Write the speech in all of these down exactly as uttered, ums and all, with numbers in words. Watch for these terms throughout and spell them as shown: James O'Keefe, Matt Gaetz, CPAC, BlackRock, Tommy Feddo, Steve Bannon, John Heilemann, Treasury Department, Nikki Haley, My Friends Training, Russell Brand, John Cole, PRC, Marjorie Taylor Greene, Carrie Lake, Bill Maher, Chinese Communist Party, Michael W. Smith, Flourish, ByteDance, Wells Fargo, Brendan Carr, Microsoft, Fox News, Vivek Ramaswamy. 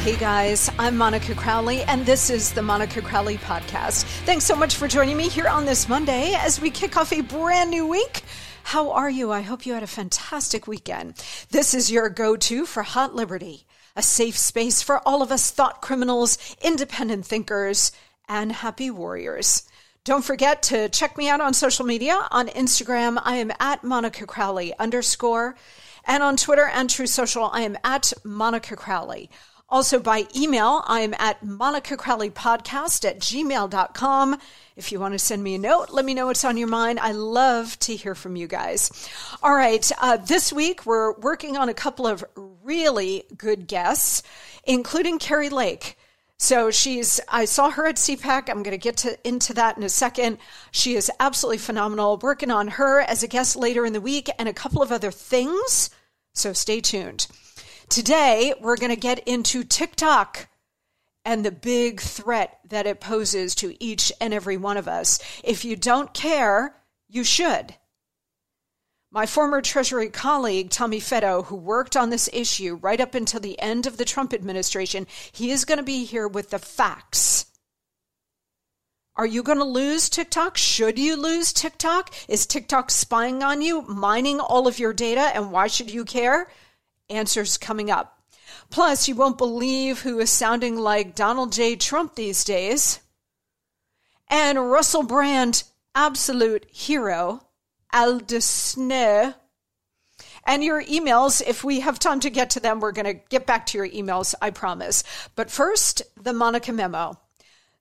Hey guys, I'm Monica Crowley, and this is the Monica Crowley Podcast. Thanks so much for joining me here on this Monday as we kick off a brand new week. How are you? I hope you had a fantastic weekend. This is your go-to for Hot Liberty, a safe space for all of us thought criminals, independent thinkers, and happy warriors. Don't forget to check me out on social media. On Instagram, I am at Monica Crowley underscore, and on Twitter and True Social, I am at Monica Crowley. Also by email, I'm at monica crowley podcast at gmail dot com. If you want to send me a note, let me know what's on your mind. I love to hear from you guys. All right, uh, this week we're working on a couple of really good guests, including Carrie Lake. So she's, I saw her at C PAC. I'm going to get to, into that in a second. She is absolutely phenomenal. Working on her as a guest later in the week and a couple of other things. So stay tuned. Today, we're going to get into TikTok and the big threat that it poses to each and every one of us. If you don't care, you should. My former Treasury colleague, Tommy Feddo, who worked on this issue right up until the end of the Trump administration, he is going to be here with the facts. Are you going to lose TikTok? Should you lose TikTok? Is TikTok spying on you, mining all of your data, and why should you care? Answers coming up. Plus, you won't believe who is sounding like Donald J. Trump these days. And Russell Brand, absolute hero, Aldous Snow. And your emails, if we have time to get to them, we're going to get back to your emails, I promise. But first, the Monica Memo.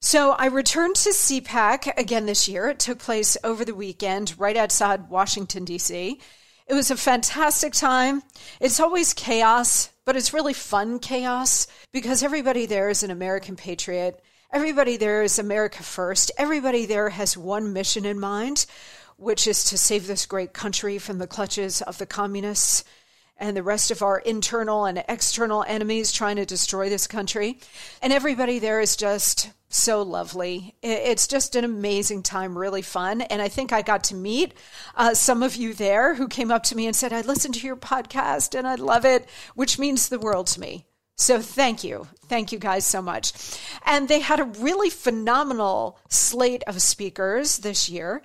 So I returned to C PAC again this year. It took place over the weekend right outside Washington, D C, It was a fantastic time. It's always chaos, but it's really fun chaos because everybody there is an American patriot. Everybody there is America first. Everybody there has one mission in mind, which is to save this great country from the clutches of the communists and the rest of our internal and external enemies trying to destroy this country. And everybody there is just so lovely. It's just an amazing time, really fun. And I think I got to meet uh, some of you there who came up to me and said, I listened to your podcast and I love it, which means the world to me. So thank you. Thank you guys so much. And they had a really phenomenal slate of speakers this year.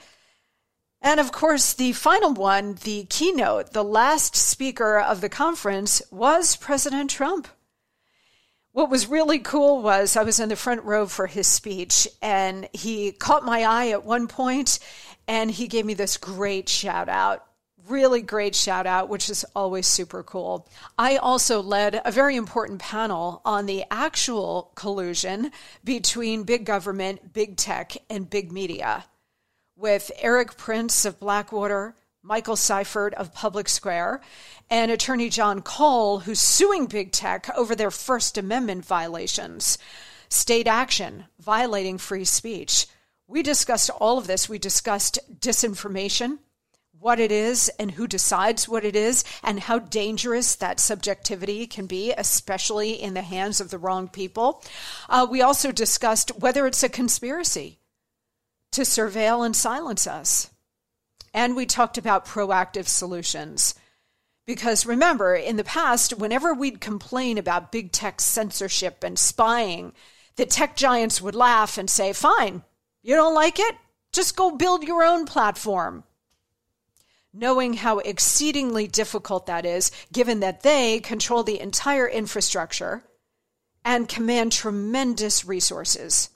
And of course, the final one, the keynote, the last speaker of the conference was President Trump. What was really cool was I was in the front row for his speech, and he caught my eye at one point, and he gave me this great shout out really great shout out, which is always super cool. I also led a very important panel on the actual collusion between big government, big tech, and big media with Eric Prince of Blackwater, Michael Seifert of Public Square, and attorney John Cole, who's suing big tech over their First Amendment violations, state action, violating free speech. We discussed all of this. We discussed disinformation, what it is and who decides what it is, and how dangerous that subjectivity can be, especially in the hands of the wrong people. Uh, we also discussed whether it's a conspiracy to surveil and silence us. And we talked about proactive solutions. Because remember, in the past, whenever we'd complain about big tech censorship and spying, the tech giants would laugh and say, fine, you don't like it? Just go build your own platform. Knowing how exceedingly difficult that is, given that they control the entire infrastructure and command tremendous resources.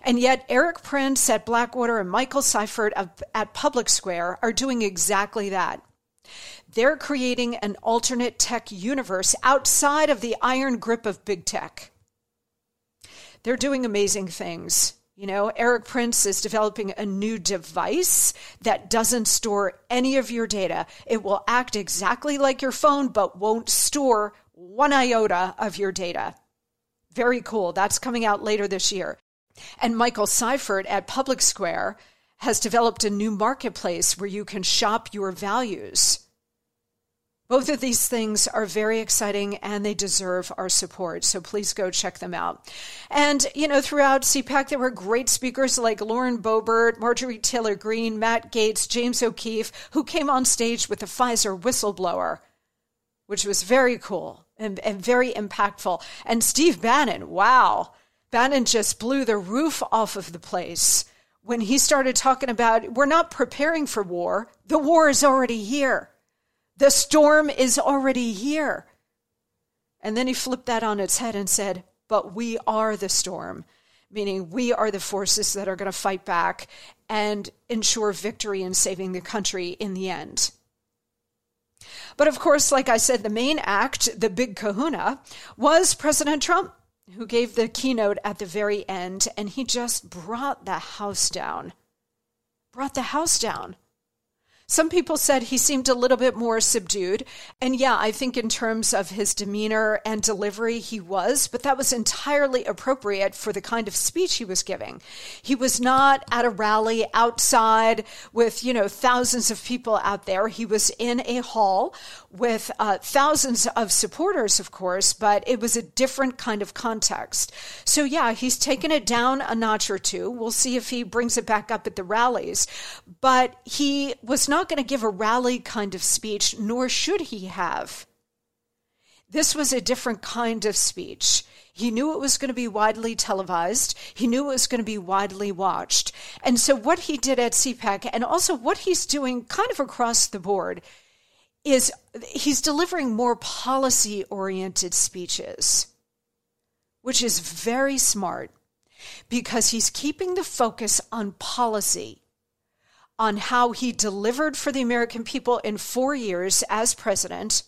And yet Eric Prince at Blackwater and Michael Seifert at Public Square are doing exactly that. They're creating an alternate tech universe outside of the iron grip of big tech. They're doing amazing things. You know, Eric Prince is developing a new device that doesn't store any of your data. It will act exactly like your phone, but won't store one iota of your data. Very cool. That's coming out later this year. And Michael Seifert at Public Square has developed a new marketplace where you can shop your values. Both of these things are very exciting and they deserve our support. So please go check them out. And, you know, throughout C PAC, there were great speakers like Lauren Boebert, Marjorie Taylor Greene, Matt Gaetz, James O'Keefe, who came on stage with the Pfizer whistleblower, which was very cool and, and very impactful. And Steve Bannon, wow. Bannon just blew the roof off of the place when he started talking about, we're not preparing for war. The war is already here. The storm is already here. And then he flipped that on its head and said, but we are the storm, meaning we are the forces that are going to fight back and ensure victory in saving the country in the end. But of course, like I said, the main act, the big kahuna, was President Trump, who gave the keynote at the very end, and he just brought the house down. Brought the house down. Some people said he seemed a little bit more subdued, and yeah, I think in terms of his demeanor and delivery, he was, but that was entirely appropriate for the kind of speech he was giving. He was not at a rally outside with, you know, thousands of people out there. He was in a hall with uh, thousands of supporters, of course, but it was a different kind of context. So yeah, he's taken it down a notch or two. We'll see if he brings it back up at the rallies, but he was not not going to give a rally kind of speech, nor should he have. This was a different kind of speech. He knew it was going to be widely televised. He knew it was going to be widely watched. And so what he did at C PAC, and also what he's doing kind of across the board, is he's delivering more policy-oriented speeches, which is very smart because he's keeping the focus on policy, on how he delivered for the American people in four years as president.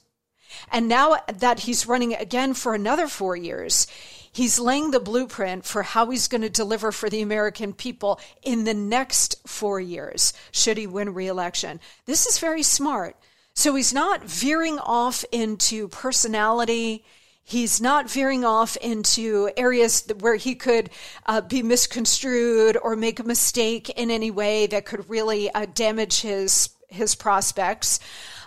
And now that he's running again for another four years, he's laying the blueprint for how he's going to deliver for the American people in the next four years, should he win re-election. This is very smart. So he's not veering off into personality. He's not veering off into areas where he could uh, be misconstrued or make a mistake in any way that could really uh, damage his his prospects.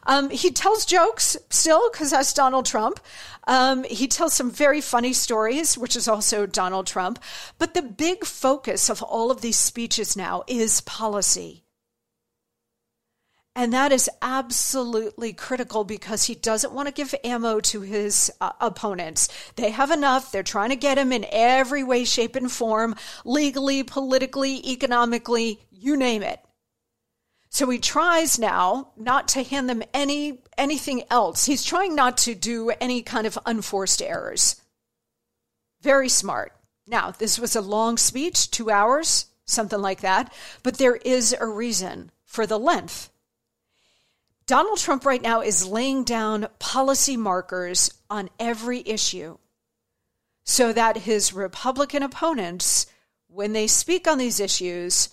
Um, he tells jokes still, because that's Donald Trump. Um, he tells some very funny stories, which is also Donald Trump. But the big focus of all of these speeches now is policy. And that is absolutely critical because he doesn't want to give ammo to his uh, opponents. They have enough. They're trying to get him in every way, shape, and form, legally, politically, economically, you name it. So he tries now not to hand them any anything else. He's trying not to do any kind of unforced errors. Very smart. Now, this was a long speech, two hours, something like that, but there is a reason for the length. Donald Trump right now is laying down policy markers on every issue so that his Republican opponents, when they speak on these issues,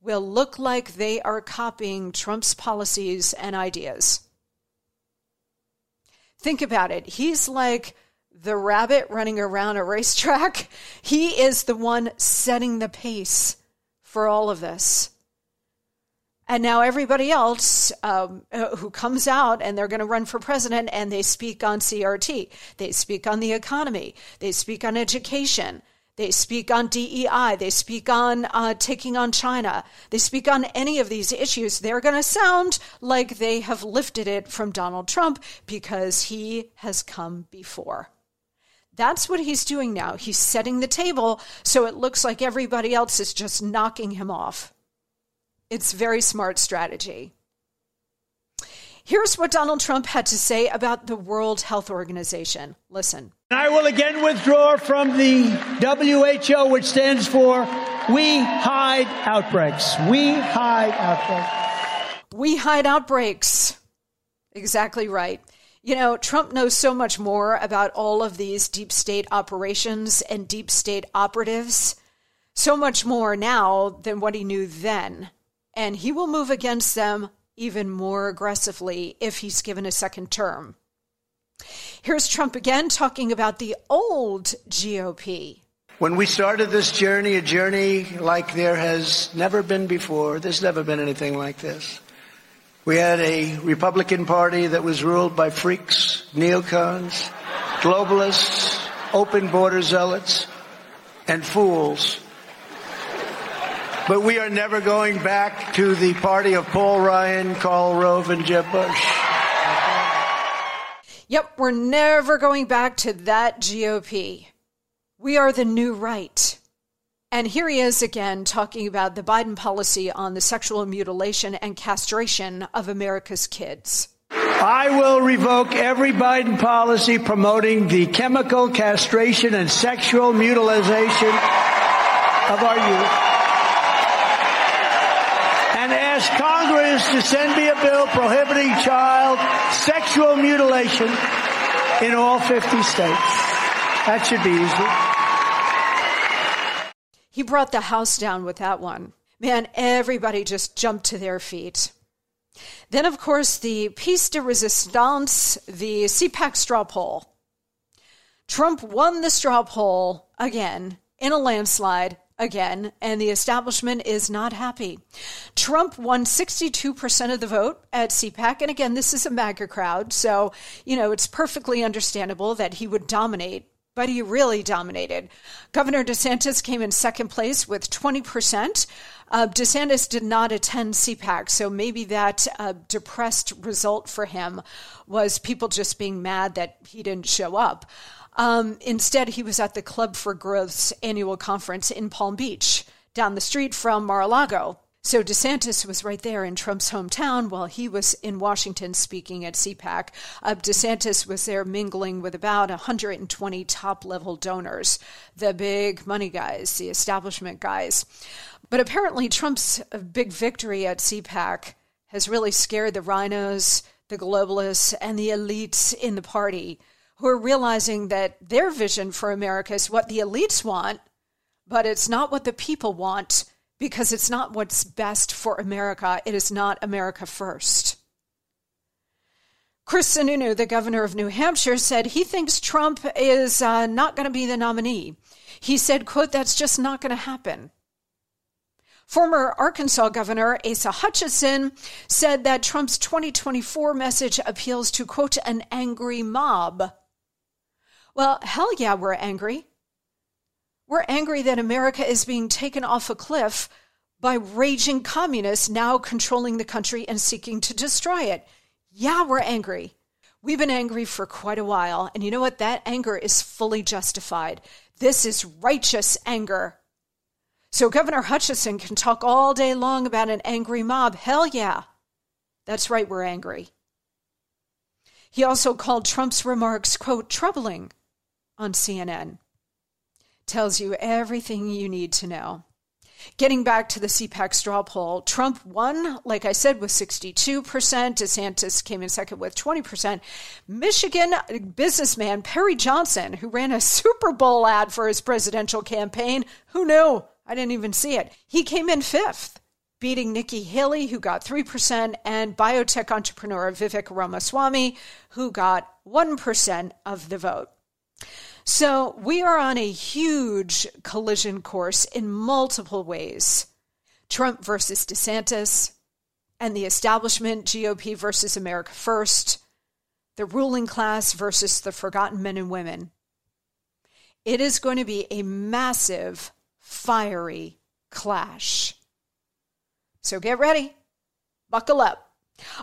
will look like they are copying Trump's policies and ideas. Think about it. He's like the rabbit running around a racetrack. He is the one setting the pace for all of this. And now everybody else um, who comes out and they're going to run for president and they speak on C R T, they speak on the economy, they speak on education, they speak on D E I, they speak on uh, taking on China, they speak on any of these issues, they're going to sound like they have lifted it from Donald Trump because he has come before. That's what he's doing now. He's setting the table so it looks like everybody else is just knocking him off. It's very smart strategy. Here's what Donald Trump had to say about the World Health Organization. Listen. I will again withdraw from the W H O, which stands for We Hide Outbreaks. We Hide Outbreaks. We Hide Outbreaks. Exactly right. You know, Trump knows so much more about all of these deep state operations and deep state operatives, so much more now than what he knew then. And he will move against them even more aggressively if he's given a second term. Here's Trump again talking about the old G O P. When we started this journey, a journey like there has never been before, there's never been anything like this. We had a Republican Party that was ruled by freaks, neocons, globalists, open border zealots, and fools. But we are never going back to the party of Paul Ryan, Karl Rove, and Jeb Bush. Yep, we're never going back to that G O P. We are the new right. And here he is again talking about the Biden policy on the sexual mutilation and castration of America's kids. I will revoke every Biden policy promoting the chemical castration and sexual mutilation of our youth. Congress to send me a bill prohibiting child sexual mutilation in all fifty states. That should be easy. He brought the house down with that one. Man, everybody just jumped to their feet. Then, of course, the piece de resistance, the C PAC straw poll. Trump won the straw poll again in a landslide. Again, and the establishment is not happy. Trump won sixty-two percent of the vote at C PAC. And again, this is a MAGA crowd. So, you know, it's perfectly understandable that he would dominate, but he really dominated. Governor DeSantis came in second place with twenty percent. Uh, DeSantis did not attend C PAC. So maybe that uh, depressed result for him was people just being mad that he didn't show up. Um, instead, he was at the Club for Growth's annual conference in Palm Beach, down the street from Mar-a-Lago. So DeSantis was right there in Trump's hometown while he was in Washington speaking at C PAC. Uh, DeSantis was there mingling with about one hundred twenty top-level donors, the big money guys, the establishment guys. But apparently Trump's big victory at C PAC has really scared the rhinos, the globalists, and the elites in the party, who are realizing that their vision for America is what the elites want, but it's not what the people want because it's not what's best for America. It is not America first. Chris Sununu, the governor of New Hampshire, said he thinks Trump is uh, not going to be the nominee. He said, quote, that's just not going to happen. Former Arkansas Governor Asa Hutchinson said that Trump's twenty twenty-four message appeals to, quote, an angry mob. Well, hell yeah, we're angry. We're angry that America is being taken off a cliff by raging communists now controlling the country and seeking to destroy it. Yeah, we're angry. We've been angry for quite a while. And you know what? That anger is fully justified. This is righteous anger. So Governor Hutchinson can talk all day long about an angry mob. Hell yeah. That's right, we're angry. He also called Trump's remarks, quote, troubling on C N N. Tells you everything you need to know. Getting back to the C PAC straw poll, Trump won, like I said, with sixty-two percent. DeSantis came in second with twenty percent. Michigan businessman Perry Johnson, who ran a Super Bowl ad for his presidential campaign, who knew? I didn't even see it. He came in fifth, beating Nikki Haley, who got three percent, and biotech entrepreneur Vivek Ramaswamy, who got one percent of the vote. So we are on a huge collision course in multiple ways. Trump versus DeSantis, and the establishment G O P versus America First, the ruling class versus the forgotten men and women. It is going to be a massive, fiery clash. So get ready. Buckle up.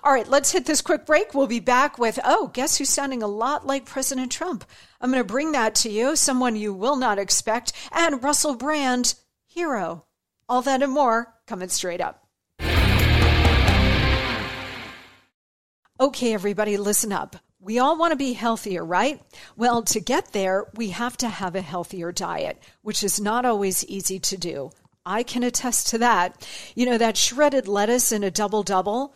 All right, let's hit this quick break. We'll be back with, oh, guess who's sounding a lot like President Trump? I'm going to bring that to you, someone you will not expect, and Russell Brand, hero. All that and more coming straight up. Okay, everybody, listen up. We all want to be healthier, right? Well, to get there, we have to have a healthier diet, which is not always easy to do. I can attest to that. You know, that shredded lettuce in a double-double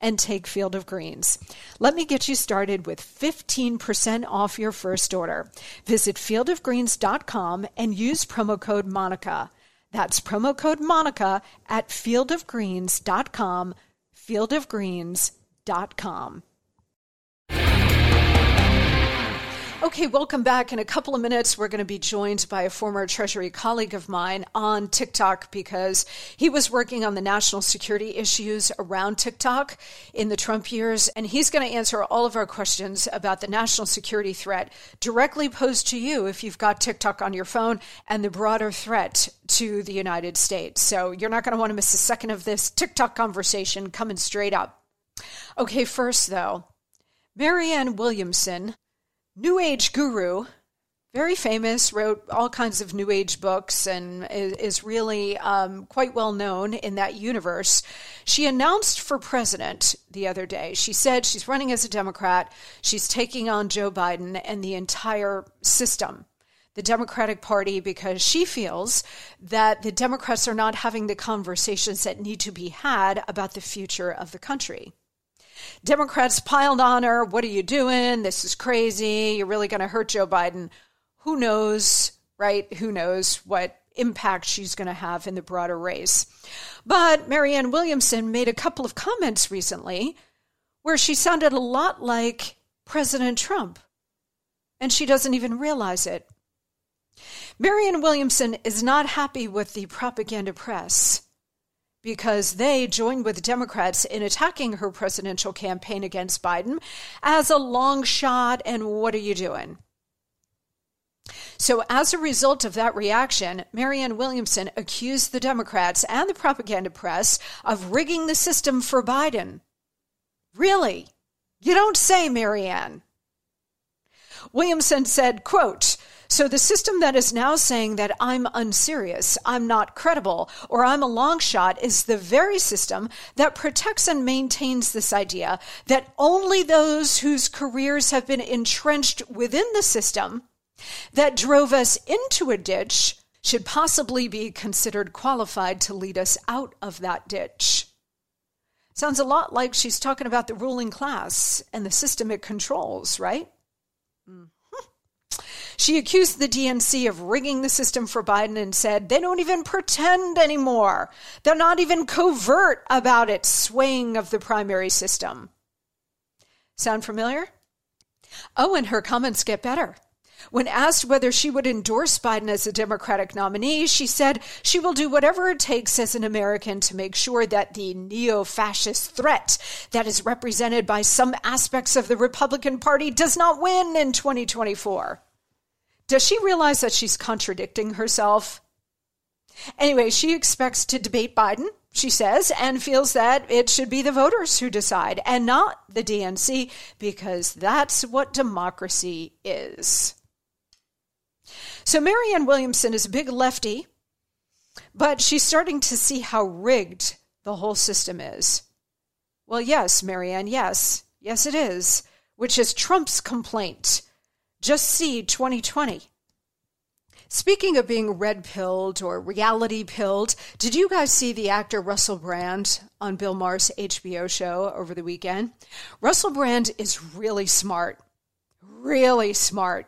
and take Field of Greens. Let me get you started with fifteen percent off your first order. Visit field of greens dot com and use promo code Monica. That's promo code Monica at field of greens dot com, field of greens dot com. Okay, welcome back. In a couple of minutes, we're going to be joined by a former Treasury colleague of mine on TikTok because he was working on the national security issues around TikTok in the Trump years, and he's going to answer all of our questions about the national security threat directly posed to you if you've got TikTok on your phone and the broader threat to the United States. So you're not going to want to miss a second of this TikTok conversation coming straight up. Okay, first though, Marianne Williamson, New Age guru, very famous, wrote all kinds of New Age books and is really um, quite well known in that universe. She announced for president the other day. She said she's running as a Democrat. She's taking on Joe Biden and the entire system, the Democratic Party, because she feels that the Democrats are not having the conversations that need to be had about the future of the country. Democrats piled on her. What are you doing? This is crazy. You're really going to hurt Joe Biden. Who knows, right? Who knows what impact she's going to have in the broader race. But Marianne Williamson made a couple of comments recently where she sounded a lot like President Trump, and she doesn't even realize it. Marianne Williamson is not happy with the propaganda press, because they joined with Democrats in attacking her presidential campaign against Biden as a long shot and what are you doing? So as a result of that reaction, Marianne Williamson accused the Democrats and the propaganda press of rigging the system for Biden. Really? You don't say, Marianne. Williamson said, quote, "So the system that is now saying that I'm unserious, I'm not credible, or I'm a long shot is the very system that protects and maintains this idea that only those whose careers have been entrenched within the system that drove us into a ditch should possibly be considered qualified to lead us out of that ditch." Sounds a lot like she's talking about the ruling class and the system it controls, right? Mm. She accused the D N C of rigging the system for Biden and said, they don't even pretend anymore. They're not even covert about its swaying of the primary system. Sound familiar? Oh, and her comments get better. When asked whether she would endorse Biden as a Democratic nominee, she said she will do whatever it takes as an American to make sure that the neo-fascist threat that is represented by some aspects of the Republican Party does not win in twenty twenty-four. Does she realize that she's contradicting herself? Anyway, she expects to debate Biden, she says, and feels that it should be the voters who decide and not the D N C, because that's what democracy is. So Marianne Williamson is a big lefty, but she's starting to see how rigged the whole system is. Well, yes, Marianne, yes. Yes, it is, which is Trump's complaint. Just see twenty twenty. Speaking of being red-pilled or reality-pilled, did you guys see the actor Russell Brand on Bill Maher's H B O show over the weekend? Russell Brand is really smart, really smart,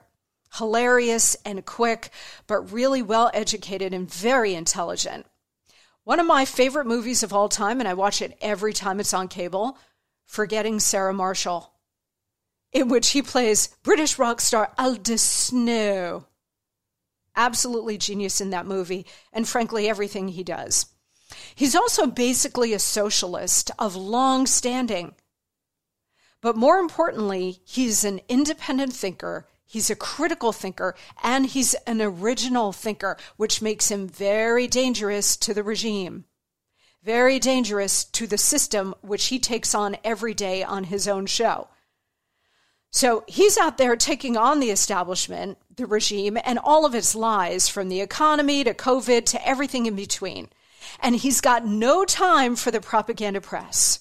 hilarious and quick, but really well-educated and very intelligent. One of my favorite movies of all time, and I watch it every time it's on cable, Forgetting Sarah Marshall, in which he plays British rock star Aldous Snow. Absolutely genius in that movie, and frankly, everything he does. He's also basically a socialist of long standing. But more importantly, he's an independent thinker, he's a critical thinker, and he's an original thinker, which makes him very dangerous to the regime, very dangerous to the system, which he takes on every day on his own show. So he's out there taking on the establishment, the regime, and all of its lies, from the economy to COVID to everything in between. And he's got no time for the propaganda press.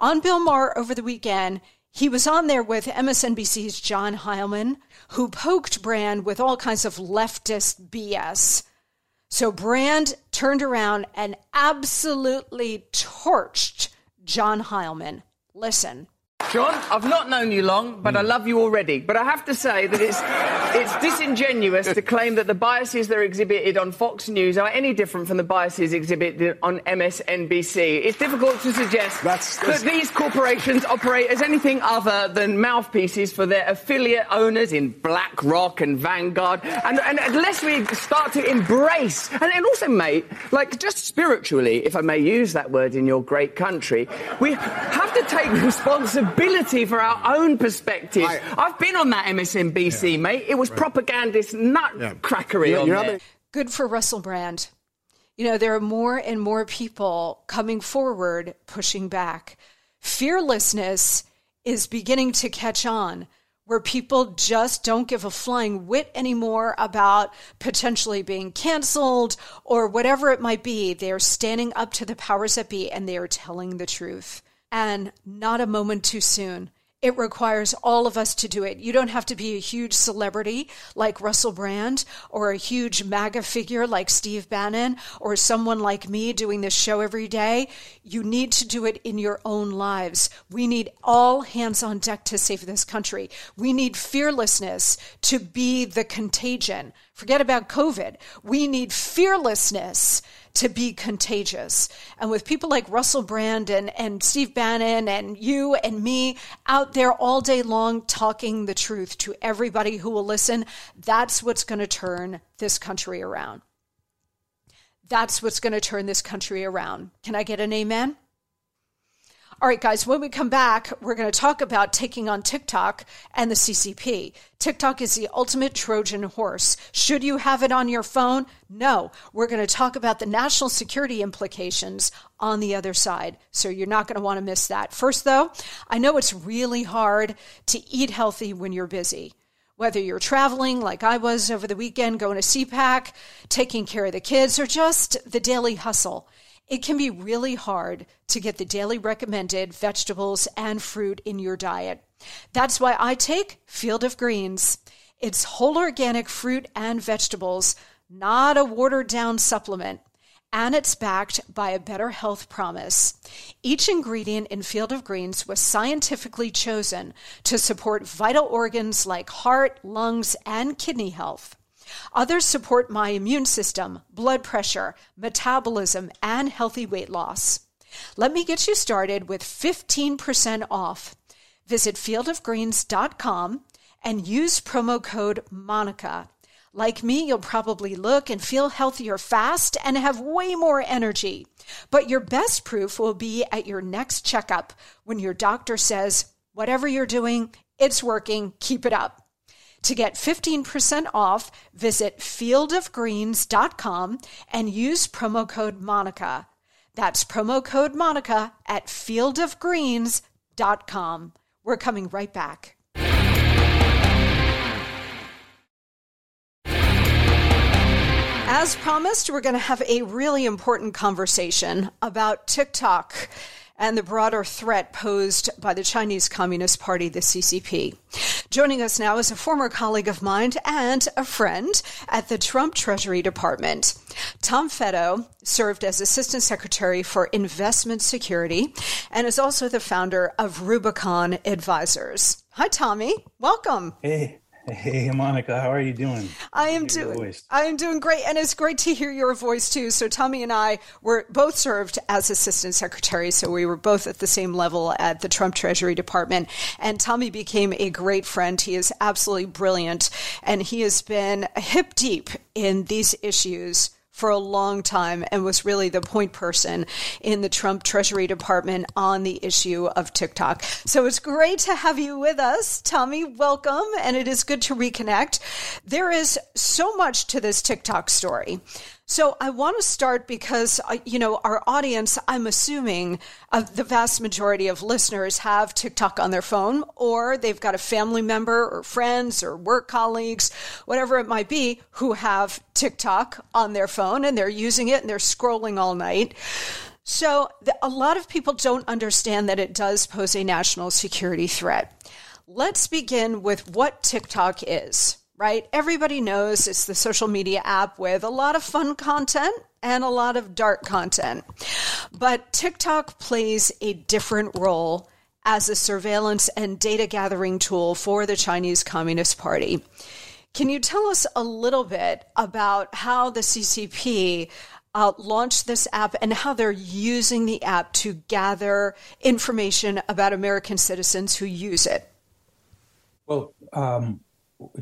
On Bill Maher over the weekend, he was on there with M S N B C's John Heilemann, who poked Brand with all kinds of leftist B S. So Brand turned around and absolutely torched John Heilemann. Listen. John, I've not known you long, but mm. I love you already. But I have to say that it's it's disingenuous to claim that the biases that are exhibited on Fox News are any different from the biases exhibited on M S N B C. It's difficult to suggest that's, that's... that these corporations operate as anything other than mouthpieces for their affiliate owners in BlackRock and Vanguard. And, and unless we start to embrace, and, and also, mate, like, just spiritually, if I may use that word in your great country, we have to take responsibility for our own perspective. I, I've been on that M S N B C, yeah, mate. It was right. Propagandist nutcrackery, yeah, on there. The- Good for Russell Brand. You know, there are more and more people coming forward, pushing back. Fearlessness is beginning to catch on, where people just don't give a flying whit anymore about potentially being canceled or whatever it might be. They are standing up to the powers that be, and they are telling the truth. And not a moment too soon. It requires all of us to do it. You don't have to be a huge celebrity like Russell Brand or a huge MAGA figure like Steve Bannon or someone like me doing this show every day. You need to do it in your own lives. We need all hands on deck to save this country. We need fearlessness to be the contagion. Forget about COVID. We need fearlessness to be contagious. And with people like Russell Brand and, and Steve Bannon and you and me out there all day long talking the truth to everybody who will listen, that's what's going to turn this country around. That's what's going to turn this country around. Can I get an amen? All right, guys, when we come back, we're going to talk about taking on TikTok and the C C P. TikTok is the ultimate Trojan horse. Should you have it on your phone? No. We're going to talk about the national security implications on the other side. So you're not going to want to miss that. First, though, I know it's really hard to eat healthy when you're busy. Whether you're traveling like I was over the weekend, going to C PAC, taking care of the kids, or just the daily hustle. It can be really hard to get the daily recommended vegetables and fruit in your diet. That's why I take Field of Greens. It's whole organic fruit and vegetables, not a watered down supplement. and it's backed by a better health promise. Each ingredient in Field of Greens was scientifically chosen to support vital organs like heart, lungs, and kidney health. Others support my immune system, blood pressure, metabolism, and healthy weight loss. Let me get you started with fifteen percent off. Visit field of greens dot com and use promo code MONICA. Like me, you'll probably look and feel healthier fast and have way more energy. But your best proof will be at your next checkup when your doctor says, whatever you're doing, it's working, keep it up. To get fifteen percent off, visit field of greens dot com and use promo code MONICA. That's promo code MONICA at field of greens dot com. We're coming right back. As promised, we're going to have a really important conversation about TikTok and the broader threat posed by the Chinese Communist Party, the C C P. Joining us now is a former colleague of mine and a friend at the Trump Treasury Department. Tom Feddo served as Assistant Secretary for Investment Security and is also the founder of Rubicon Advisors. Hi, Tommy. Welcome. Hey. Hey, Monica, how are you doing? I am doing I am doing great, and it's great to hear your voice, too. So Tommy and I were both served as assistant secretaries, so we were both at the same level at the Trump Treasury Department, and Tommy became a great friend. He is absolutely brilliant, and he has been hip deep in these issues for a long time and was really the point person in the Trump Treasury Department on the issue of TikTok. So it's great to have you with us, Tommy. Welcome. And it is good to reconnect. There is so much to this TikTok story. So I want to start because, you know, our audience, I'm assuming uh, the vast majority of listeners have TikTok on their phone, or they've got a family member or friends or work colleagues, whatever it might be, who have TikTok on their phone and they're using it and they're scrolling all night. So the, a lot of people don't understand that it does pose a national security threat. Let's begin with what TikTok is. Right? Everybody knows it's the social media app with a lot of fun content and a lot of dark content. But TikTok plays a different role as a surveillance and data gathering tool for the Chinese Communist Party. Can you tell us a little bit about how the C C P uh, launched this app and how they're using the app to gather information about American citizens who use it? Well, um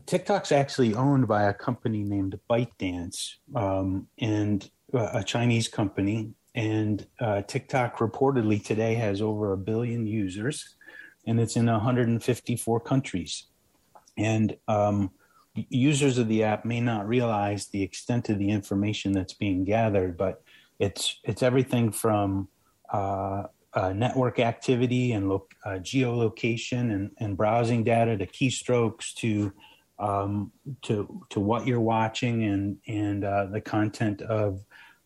TikTok's actually owned by a company named ByteDance, um, and uh, a Chinese company. And uh, TikTok reportedly today has over a billion users, and it's in one hundred fifty-four countries. And um, users of the app may not realize the extent of the information that's being gathered, but it's it's everything from uh, uh, network activity and lo- uh, geolocation and, and browsing data to keystrokes to Um, to to what you're watching and and uh, the content of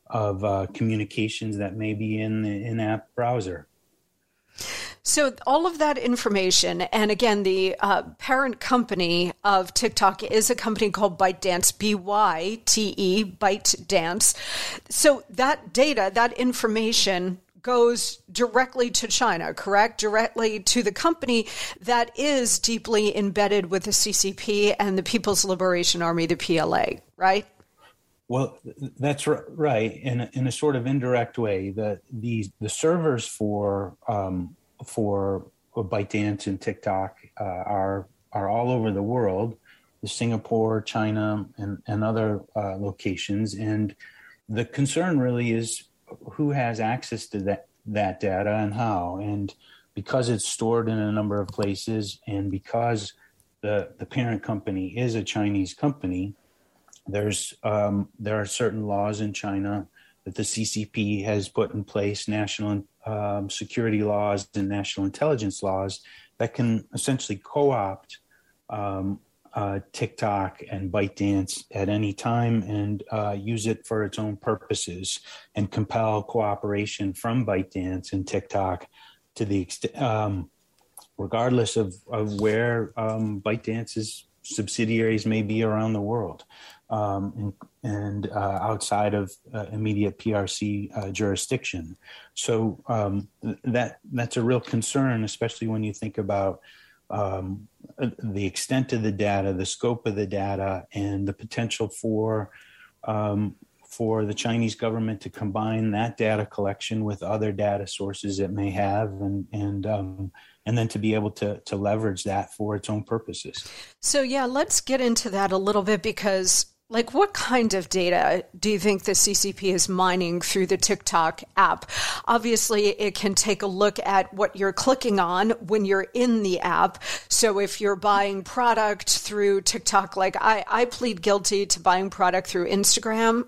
of uh, communications that may be in the in-app browser. So all of that information, and again, the uh, parent company of TikTok is a company called ByteDance, B Y T E, ByteDance. So that data, that information goes directly to China, correct? Directly to the company that is deeply embedded with the C C P and the People's Liberation Army, the P L A, right? Well, that's right. In a, in a sort of indirect way, the the, the servers for um, for ByteDance and TikTok uh, are are all over the world, Singapore, China, and and other uh, locations. And the concern really is who has access to that, that data and how. And because it's stored in a number of places and because the the parent company is a Chinese company, there's um, there are certain laws in China that the C C P has put in place, national um, security laws and national intelligence laws that can essentially co-opt um, uh, TikTok and ByteDance at any time and uh, use it for its own purposes and compel cooperation from ByteDance and TikTok to the extent, um, regardless of, of where um, ByteDance's subsidiaries may be around the world. um, and, and uh, outside of uh, immediate P R C uh, jurisdiction. So um, that that's a real concern, especially when you think about um, the extent of the data, the scope of the data, and the potential for um, for the Chinese government to combine that data collection with other data sources it may have, and and um, and then to be able to to leverage that for its own purposes. So yeah, let's get into that a little bit, because like what kind of data do you think the C C P is mining through the TikTok app? Obviously, it can take a look at what you're clicking on when you're in the app. So if you're buying product through TikTok, like I, I plead guilty to buying product through Instagram,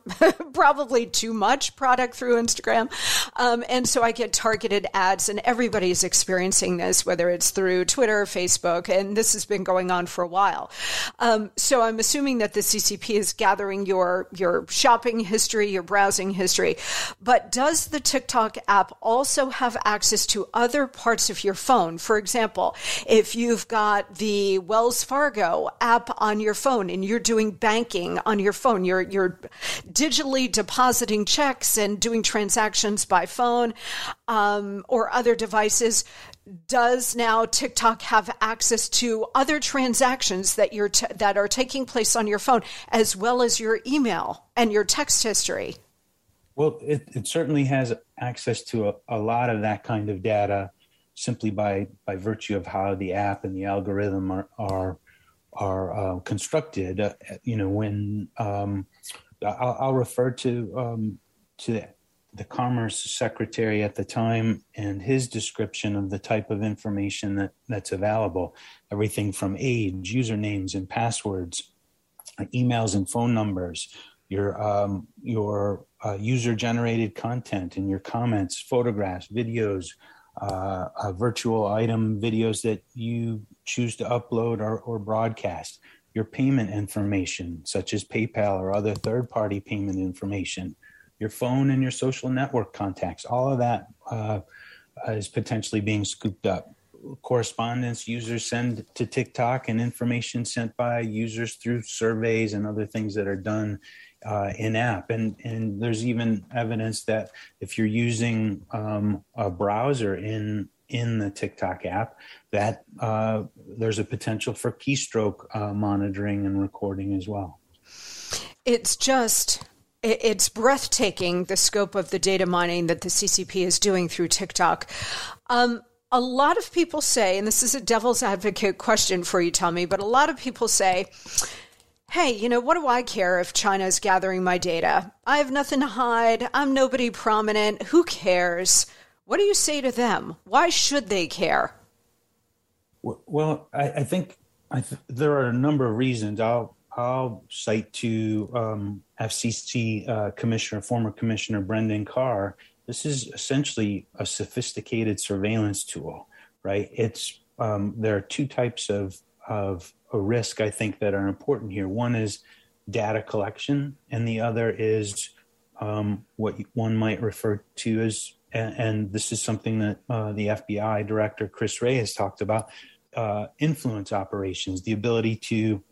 probably too much product through Instagram. Um, and so I get targeted ads, and everybody's experiencing this, whether it's through Twitter, Facebook, and this has been going on for a while. Um, so I'm assuming that the C C P is gathering your your shopping history, your browsing history. But does the TikTok app also have access to other parts of your phone? For example, if you've got the Wells Fargo app on your phone and you're doing banking on your phone, you're you're digitally depositing checks and doing transactions by phone um, or other devices, does now TikTok have access to other transactions that you're t- that are taking place on your phone, as well as your email and your text history? Well, it, it certainly has access to a, a lot of that kind of data, simply by by virtue of how the app and the algorithm are are are uh, constructed. Uh, you know, when um, I'll, I'll refer to um, to that. The Commerce Secretary at the time and his description of the type of information that, that's available, everything from age, usernames and passwords, emails and phone numbers, your um, your uh, user-generated content and your comments, photographs, videos, uh, uh, virtual item videos that you choose to upload or, or broadcast, your payment information, such as PayPal or other third-party payment information, your phone and your social network contacts, all of that uh, is potentially being scooped up. Correspondence users send to TikTok and information sent by users through surveys and other things that are done uh, in-app. And, and there's even evidence that if you're using um, a browser in in the TikTok app, that uh, there's a potential for keystroke uh, monitoring and recording as well. It's just... It's breathtaking, the scope of the data mining that the C C P is doing through TikTok. Um, a lot of people say, and this is a devil's advocate question for you, Tommy, but a lot of people say, hey, you know, what do I care if China is gathering my data? I have nothing to hide. I'm nobody prominent. Who cares? What do you say to them? Why should they care? Well, I, I think I th- there are a number of reasons. I'll I'll cite to um, F C C uh, Commissioner, former Commissioner Brendan Carr. This is essentially a sophisticated surveillance tool, right? It's um, there are two types of of a risk I think that are important here. One is data collection, and the other is um, what one might refer to as, and, and this is something that uh, the F B I Director Chris Wray has talked about: uh, influence operations, the ability to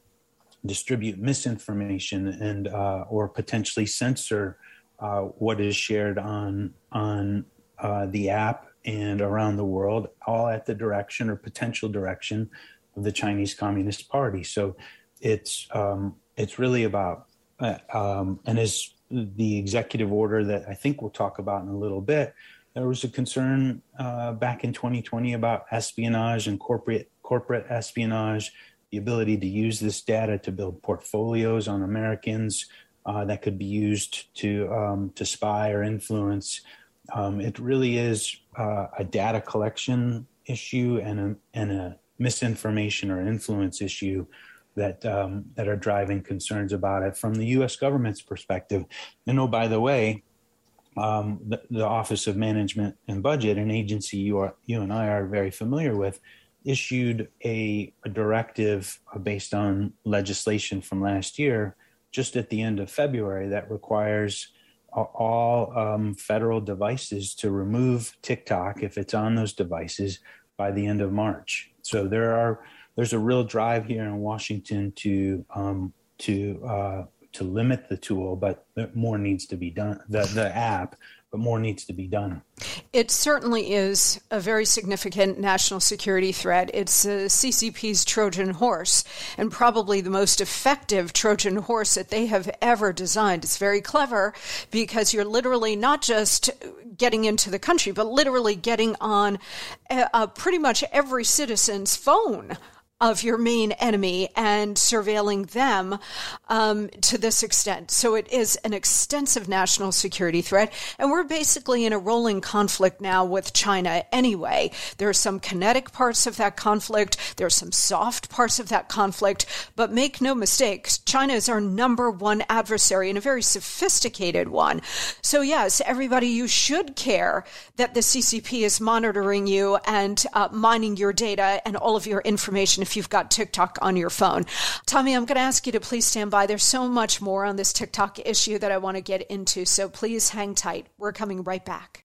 distribute misinformation and uh, or potentially censor uh, what is shared on on uh, the app and around the world, all at the direction or potential direction of the Chinese Communist Party. So it's um, it's really about uh, um, and as the executive order that I think we'll talk about in a little bit, there was a concern uh, back in twenty twenty about espionage and corporate corporate espionage, the ability to use this data to build portfolios on Americans uh, that could be used to um, to spy or influence. Um, it really is uh, a data collection issue and a, and a misinformation or influence issue that um, that are driving concerns about it from the U S government's perspective. And oh, by the way, um, the, the Office of Management and Budget, an agency you are you and I are very familiar with, issued a, a directive based on legislation from last year, just at the end of February, that requires all um, federal devices to remove TikTok if it's on those devices by the end of March. So there are there's a real drive here in Washington to um, to uh, to limit the tool, but more needs to be done, the, the app, but more needs to be done. It certainly is a very significant national security threat. It's uh, C C P's Trojan horse, and probably the most effective Trojan horse that they have ever designed. It's very clever because you're literally not just getting into the country, but literally getting on a, a pretty much every citizen's phone of your main enemy and surveilling them um, to this extent. So it is an extensive national security threat. And we're basically in a rolling conflict now with China anyway. There are some kinetic parts of that conflict. There are some soft parts of that conflict. But make no mistake, China is our number one adversary and a very sophisticated one. So yes, everybody, you should care that the C C P is monitoring you and uh, mining your data and all of your information. If If you've got TikTok on your phone. Tommy, I'm going to ask you to please stand by. There's so much more on this TikTok issue that I want to get into, so please hang tight. We're coming right back.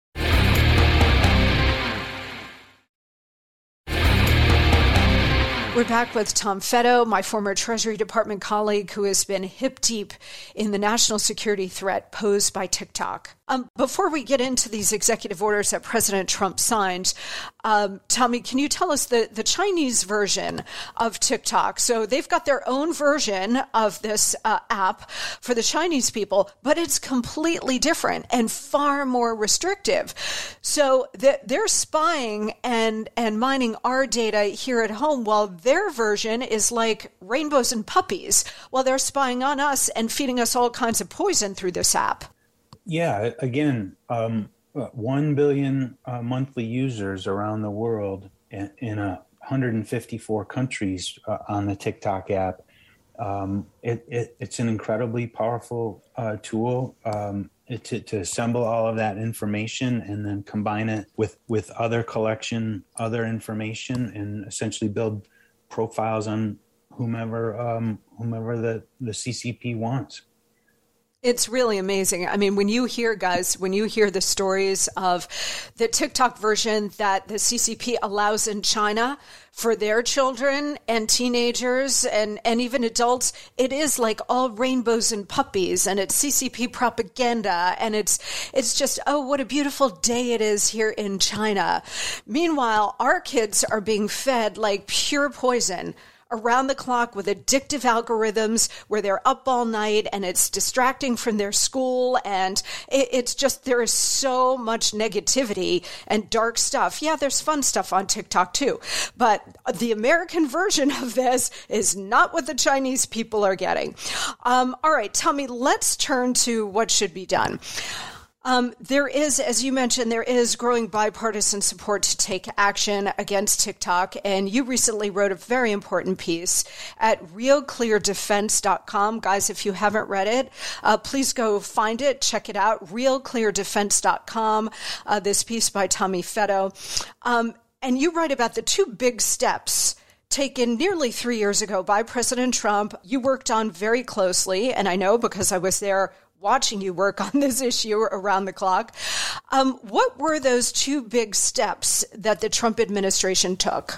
We're back with Tom Feddo, my former Treasury Department colleague who has been hip deep in the national security threat posed by TikTok. Um, before we get into these executive orders that President Trump signed, um, Tommy, can you tell us the, the Chinese version of TikTok? So they've got their own version of this uh, app for the Chinese people, but it's completely different and far more restrictive. So the, they're spying and, and mining our data here at home, while their version is like rainbows and puppies, while they're spying on us and feeding us all kinds of poison through this app. Yeah, again, um, one billion uh, monthly users around the world in, in uh, one hundred fifty-four countries uh, on the TikTok app. Um, it, it, it's an incredibly powerful uh, tool um, it, to, to assemble all of that information and then combine it with, with other collection, other information, and essentially build profiles on whomever um, whomever the, the C C P wants. It's really amazing. I mean, when you hear, guys, when you hear the stories of the TikTok version that the C C P allows in China for their children and teenagers and, and even adults, it is like all rainbows and puppies, and it's C C P propaganda, and it's it's just, oh, what a beautiful day it is here in China. Meanwhile, our kids are being fed like pure poison around the clock with addictive algorithms where they're up all night and it's distracting from their school. And it, it's just, there is so much negativity and dark stuff. Yeah, there's fun stuff on TikTok too, but the American version of this is not what the Chinese people are getting. Um, all right, Tommy, let's turn to what should be done. Um, there is, as you mentioned, there is growing bipartisan support to take action against TikTok. And you recently wrote a very important piece at real clear defense dot com. Guys, if you haven't read it, uh, please go find it, check it out, real clear defense dot com, uh, this piece by Tommy Feddo. Um, and you write about the two big steps taken nearly three years ago by President Trump. You worked on very closely, and I know because I was there watching you work on this issue around the clock. Um, what were those two big steps that the Trump administration took?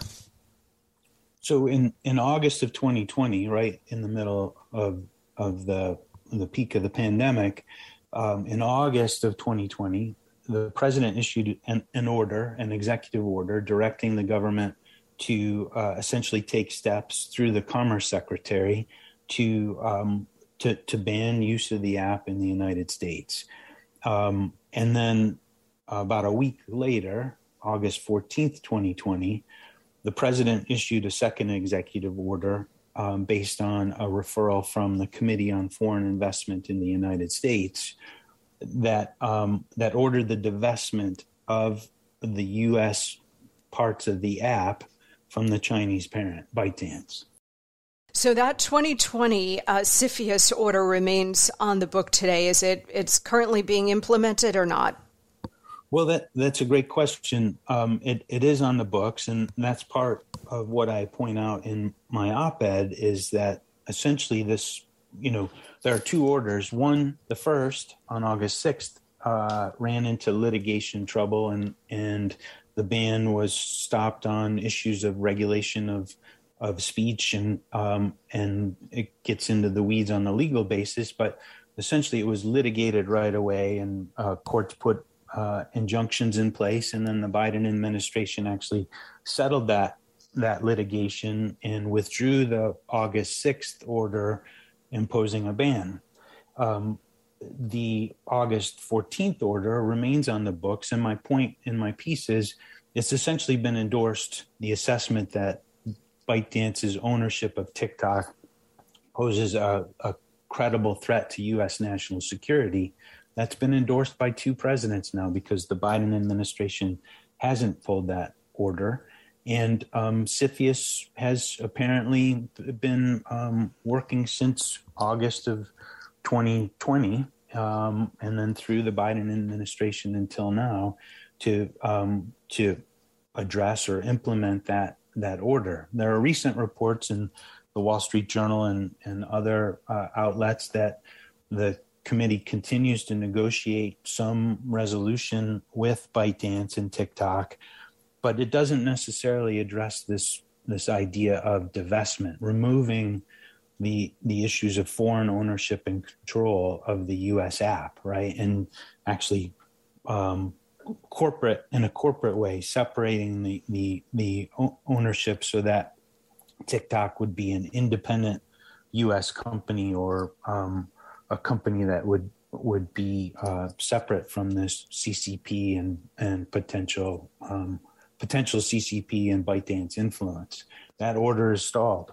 So in, in August of twenty twenty, right in the middle of of the the peak of the pandemic, um, in August of twenty twenty, the president issued an, an order, an executive order, directing the government to uh, essentially take steps through the Commerce Secretary to um, To, to ban use of the app in the United States. Um, and then about a week later, August fourteenth, twenty twenty, the president issued a second executive order um, based on a referral from the Committee on Foreign Investment in the United States that um, that ordered the divestment of the U S parts of the app from the Chinese parent, ByteDance. So that twenty twenty uh, CFIUS order remains on the book today. Is it? It's currently being implemented or not? Well, that that's a great question. Um, it it is on the books, and that's part of what I point out in my op-ed is that essentially this, you know, there are two orders. One, the first on August sixth, uh, ran into litigation trouble, and and the ban was stopped on issues of regulation of of speech, and um, and it gets into the weeds on the legal basis, but essentially it was litigated right away, and uh, courts put uh, injunctions in place, and then the Biden administration actually settled that that litigation and withdrew the August sixth order imposing a ban. Um, the August fourteenth order remains on the books, and my point in my piece is it's essentially been endorsed, the assessment that ByteDance's ownership of TikTok poses a, a credible threat to U S national security. That's been endorsed by two presidents now, because the Biden administration hasn't pulled that order. And um, CFIUS has apparently been um, working since August of twenty twenty um, and then through the Biden administration until now to um, to address or implement that that order. There are recent reports in the Wall Street Journal and, and other uh, outlets that the committee continues to negotiate some resolution with ByteDance and TikTok, but it doesn't necessarily address this this idea of divestment, removing the the issues of foreign ownership and control of the U S app, right? And actually um, corporate in a corporate way, separating the, the, the ownership so that TikTok would be an independent U S company, or um, a company that would would be uh, separate from this C C P and, and potential um potential C C P and ByteDance influence. That order is stalled.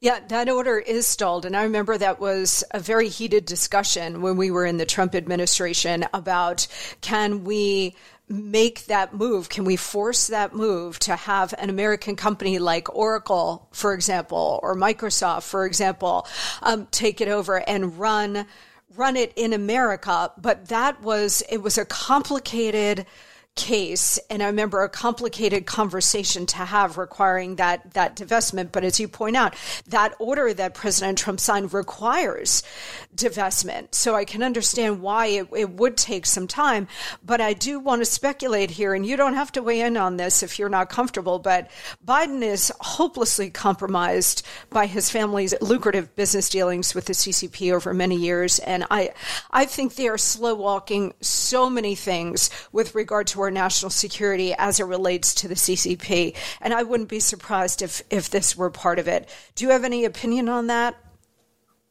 Yeah, that order is stalled. And I remember that was a very heated discussion when we were in the Trump administration about, can we make that move? Can we force that move to have an American company like Oracle, for example, or Microsoft, for example, um, take it over and run run it in America? But that was, it was a complicated case, and I remember a complicated conversation to have requiring that that divestment. But as you point out, that order that President Trump signed requires divestment. So I can understand why it, it would take some time. But I do want to speculate here, and you don't have to weigh in on this if you're not comfortable, but Biden is hopelessly compromised by his family's lucrative business dealings with the C C P over many years. And I, I think they are slow walking so many things with regard to our national security as it relates to the C C P. And I wouldn't be surprised if, if this were part of it. Do you have any opinion on that?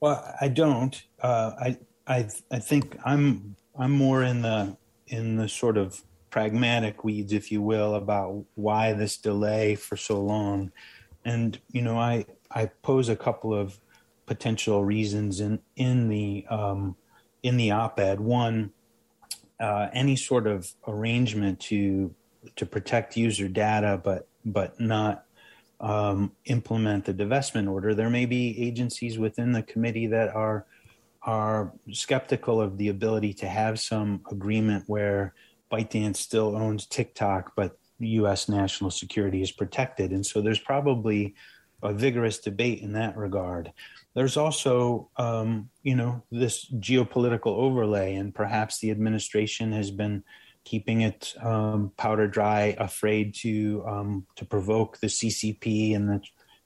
Well, I don't. Uh, I, I I think I'm I'm more in the in the sort of pragmatic weeds, if you will, about why this delay for so long. And, you know, I, I pose a couple of potential reasons in, in the um, in the op-ed. One, Uh, any sort of arrangement to to protect user data, but but not um, implement the divestment order. There may be agencies within the committee that are are skeptical of the ability to have some agreement where ByteDance still owns TikTok, but U S national security is protected. And so there's probably a vigorous debate in that regard. There's also, um, you know, this geopolitical overlay, and perhaps the administration has been keeping it um, powder dry, afraid to um, to provoke the C C P and the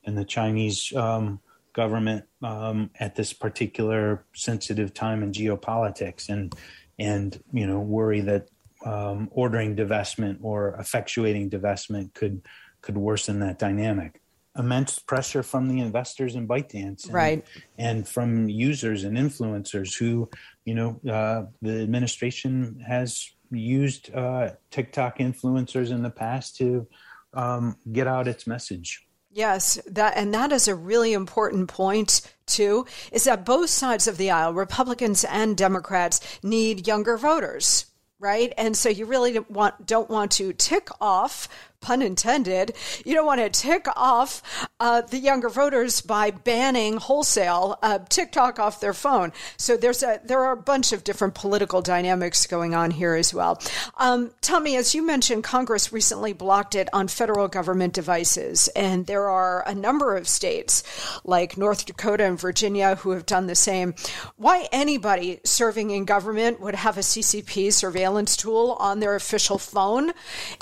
and the Chinese um, government um, at this particular sensitive time in geopolitics, and and you know, worry that um, ordering divestment or effectuating divestment could could worsen that dynamic. Immense pressure from the investors in ByteDance, and, right, and from users and influencers who, you know, uh, the administration has used uh, TikTok influencers in the past to um, get out its message. Yes, that and that is a really important point, too, is that both sides of the aisle, Republicans and Democrats, need younger voters. Right. And so you really don't want, don't want to tick off, pun intended, you don't want to tick off uh, the younger voters by banning wholesale uh, TikTok off their phone. So there's a there are a bunch of different political dynamics going on here as well. Um, Tommy, as you mentioned, Congress recently blocked it on federal government devices. And there are a number of states like North Dakota and Virginia who have done the same. Why anybody serving in government would have a C C P surveillance tool on their official phone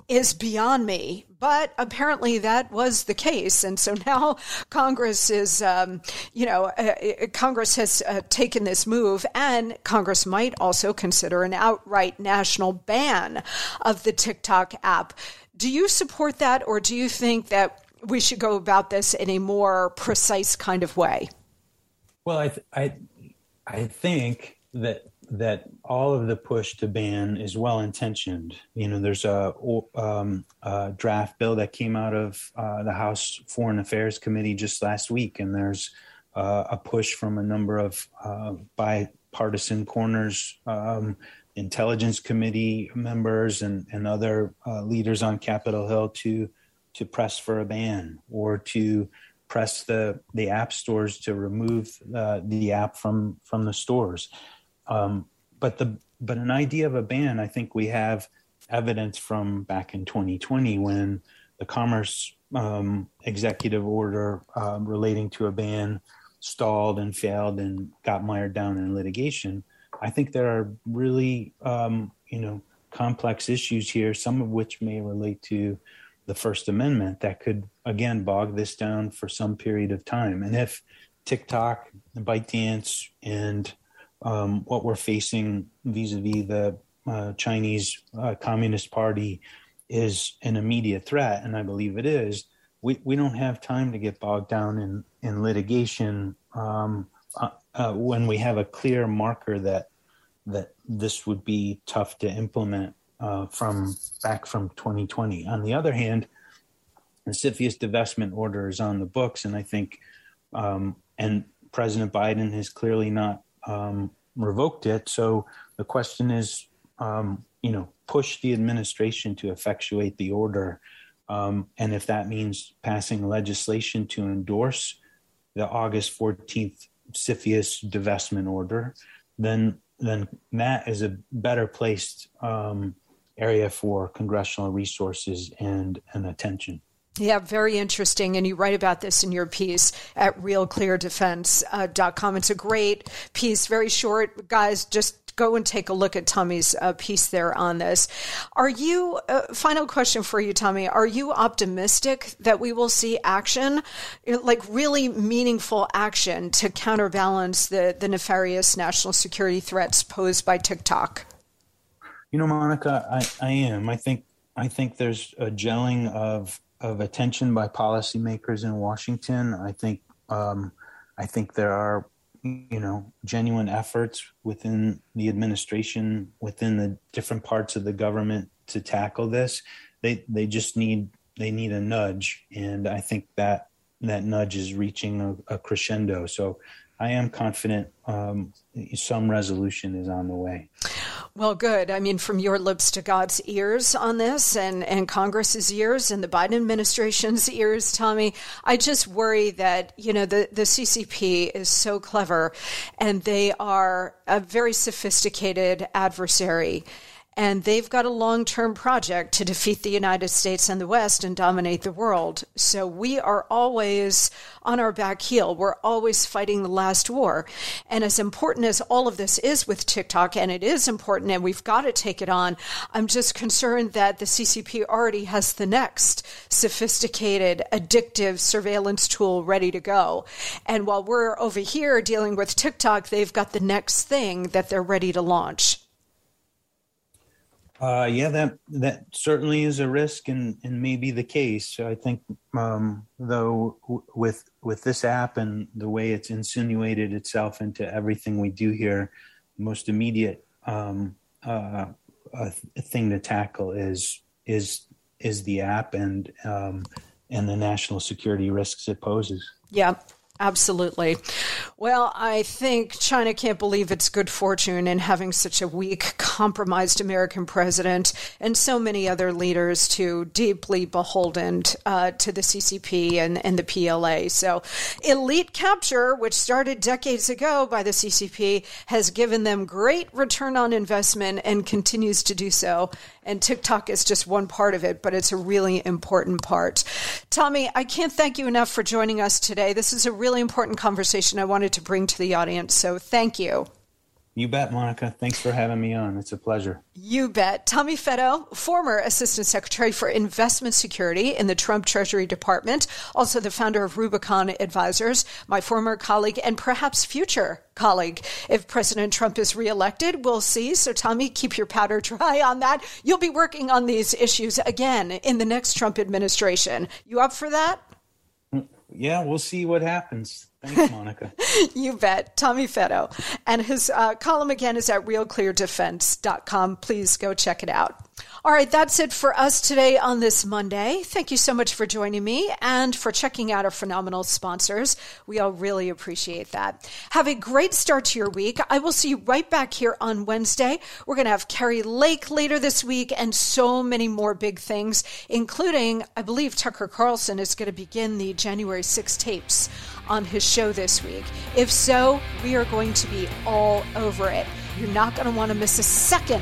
is beyond me. way, but apparently that was the case. And so now Congress is, um, you know, uh, Congress has uh, taken this move, and Congress might also consider an outright national ban of the TikTok app. Do you support that, or do you think that we should go about this in a more precise kind of way? Well, I th- I, I think that that all of the push to ban is well-intentioned. You know, there's a, um, a draft bill that came out of uh, the House Foreign Affairs Committee just last week, and there's uh, a push from a number of uh, bipartisan corners, um, Intelligence Committee members and, and other uh, leaders on Capitol Hill to to press for a ban, or to press the, the app stores to remove uh, the app from, from the stores. Um, but the but an idea of a ban, I think we have evidence from back in twenty twenty when the Commerce um, executive order uh, relating to a ban stalled and failed and got mired down in litigation. I think there are really um, you know complex issues here, some of which may relate to the First Amendment, that could again bog this down for some period of time. And if TikTok, ByteDance, and Um, what we're facing vis-a-vis the uh, Chinese uh, Communist Party is an immediate threat, and I believe it is, we, we don't have time to get bogged down in, in litigation um, uh, uh, when we have a clear marker that that this would be tough to implement uh, from back from twenty twenty. On the other hand, the CFIUS divestment order is on the books, and I think, um, and President Biden has clearly not Um, revoked it. So the question is, um, you know, push the administration to effectuate the order. Um, and if that means passing legislation to endorse the August fourteenth CFIUS divestment order, then then that is a better placed um, area for congressional resources and, and attention. Yeah, very interesting. And you write about this in your piece at real clear defense dot com. It's a great piece, very short. Guys, just go and take a look at Tommy's uh, piece there on this. Are you, uh, final question for you, Tommy, are you optimistic that we will see action, like really meaningful action to counterbalance the, the nefarious national security threats posed by TikTok? You know, Monica, I, I am. I think I think there's a gelling of of attention by policymakers in Washington. I think um, I think there are, you know, genuine efforts within the administration, within the different parts of the government to tackle this. They they just need they need a nudge, and I think that that nudge is reaching a, a crescendo. So I am confident um, some resolution is on the way. Well, good. I mean, from your lips to God's ears on this, and, and Congress's ears and the Biden administration's ears, Tommy, I just worry that, you know, the, the C C P is so clever, and they are a very sophisticated adversary. And they've got a long-term project to defeat the United States and the West and dominate the world. So we are always on our back heel. We're always fighting the last war. And as important as all of this is with TikTok, and it is important, and we've got to take it on, I'm just concerned that the C C P already has the next sophisticated, addictive surveillance tool ready to go. And while we're over here dealing with TikTok, they've got the next thing that they're ready to launch. Uh, yeah, that that certainly is a risk, and, and may be the case. I think, um, though, w- with with this app and the way it's insinuated itself into everything we do here, the most immediate um, uh, uh, thing to tackle is is is the app and um, and the national security risks it poses. Yeah. Absolutely. Well, I think China can't believe its good fortune in having such a weak, compromised American president and so many other leaders too deeply beholden uh, to the C C P and, and the P L A. So elite capture, which started decades ago by the C C P, has given them great return on investment and continues to do so. And TikTok is just one part of it, but it's a really important part. Tommy, I can't thank you enough for joining us today. This is a really important conversation I wanted to bring to the audience, so thank you. You bet, Monica. Thanks for having me on. It's a pleasure. You bet. Tommy Feddo, former Assistant Secretary for Investment Security in the Trump Treasury Department, also the founder of Rubicon Advisors, my former colleague and perhaps future colleague. If President Trump is reelected, we'll see. So, Tommy, keep your powder dry on that. You'll be working on these issues again in the next Trump administration. You up for that? Yeah, we'll see what happens. Thanks, Monica. You bet. Tommy Feddo. And his uh, column again is at real clear defense dot com. Please go check it out. All right, that's it for us today on this Monday. Thank you so much for joining me and for checking out our phenomenal sponsors. We all really appreciate that. Have a great start to your week. I will see you right back here on Wednesday. We're going to have Carrie Lake later this week and so many more big things, including, I believe, Tucker Carlson is going to begin the January sixth tapes on his show this week. If so, we are going to be all over it. You're not going to want to miss a second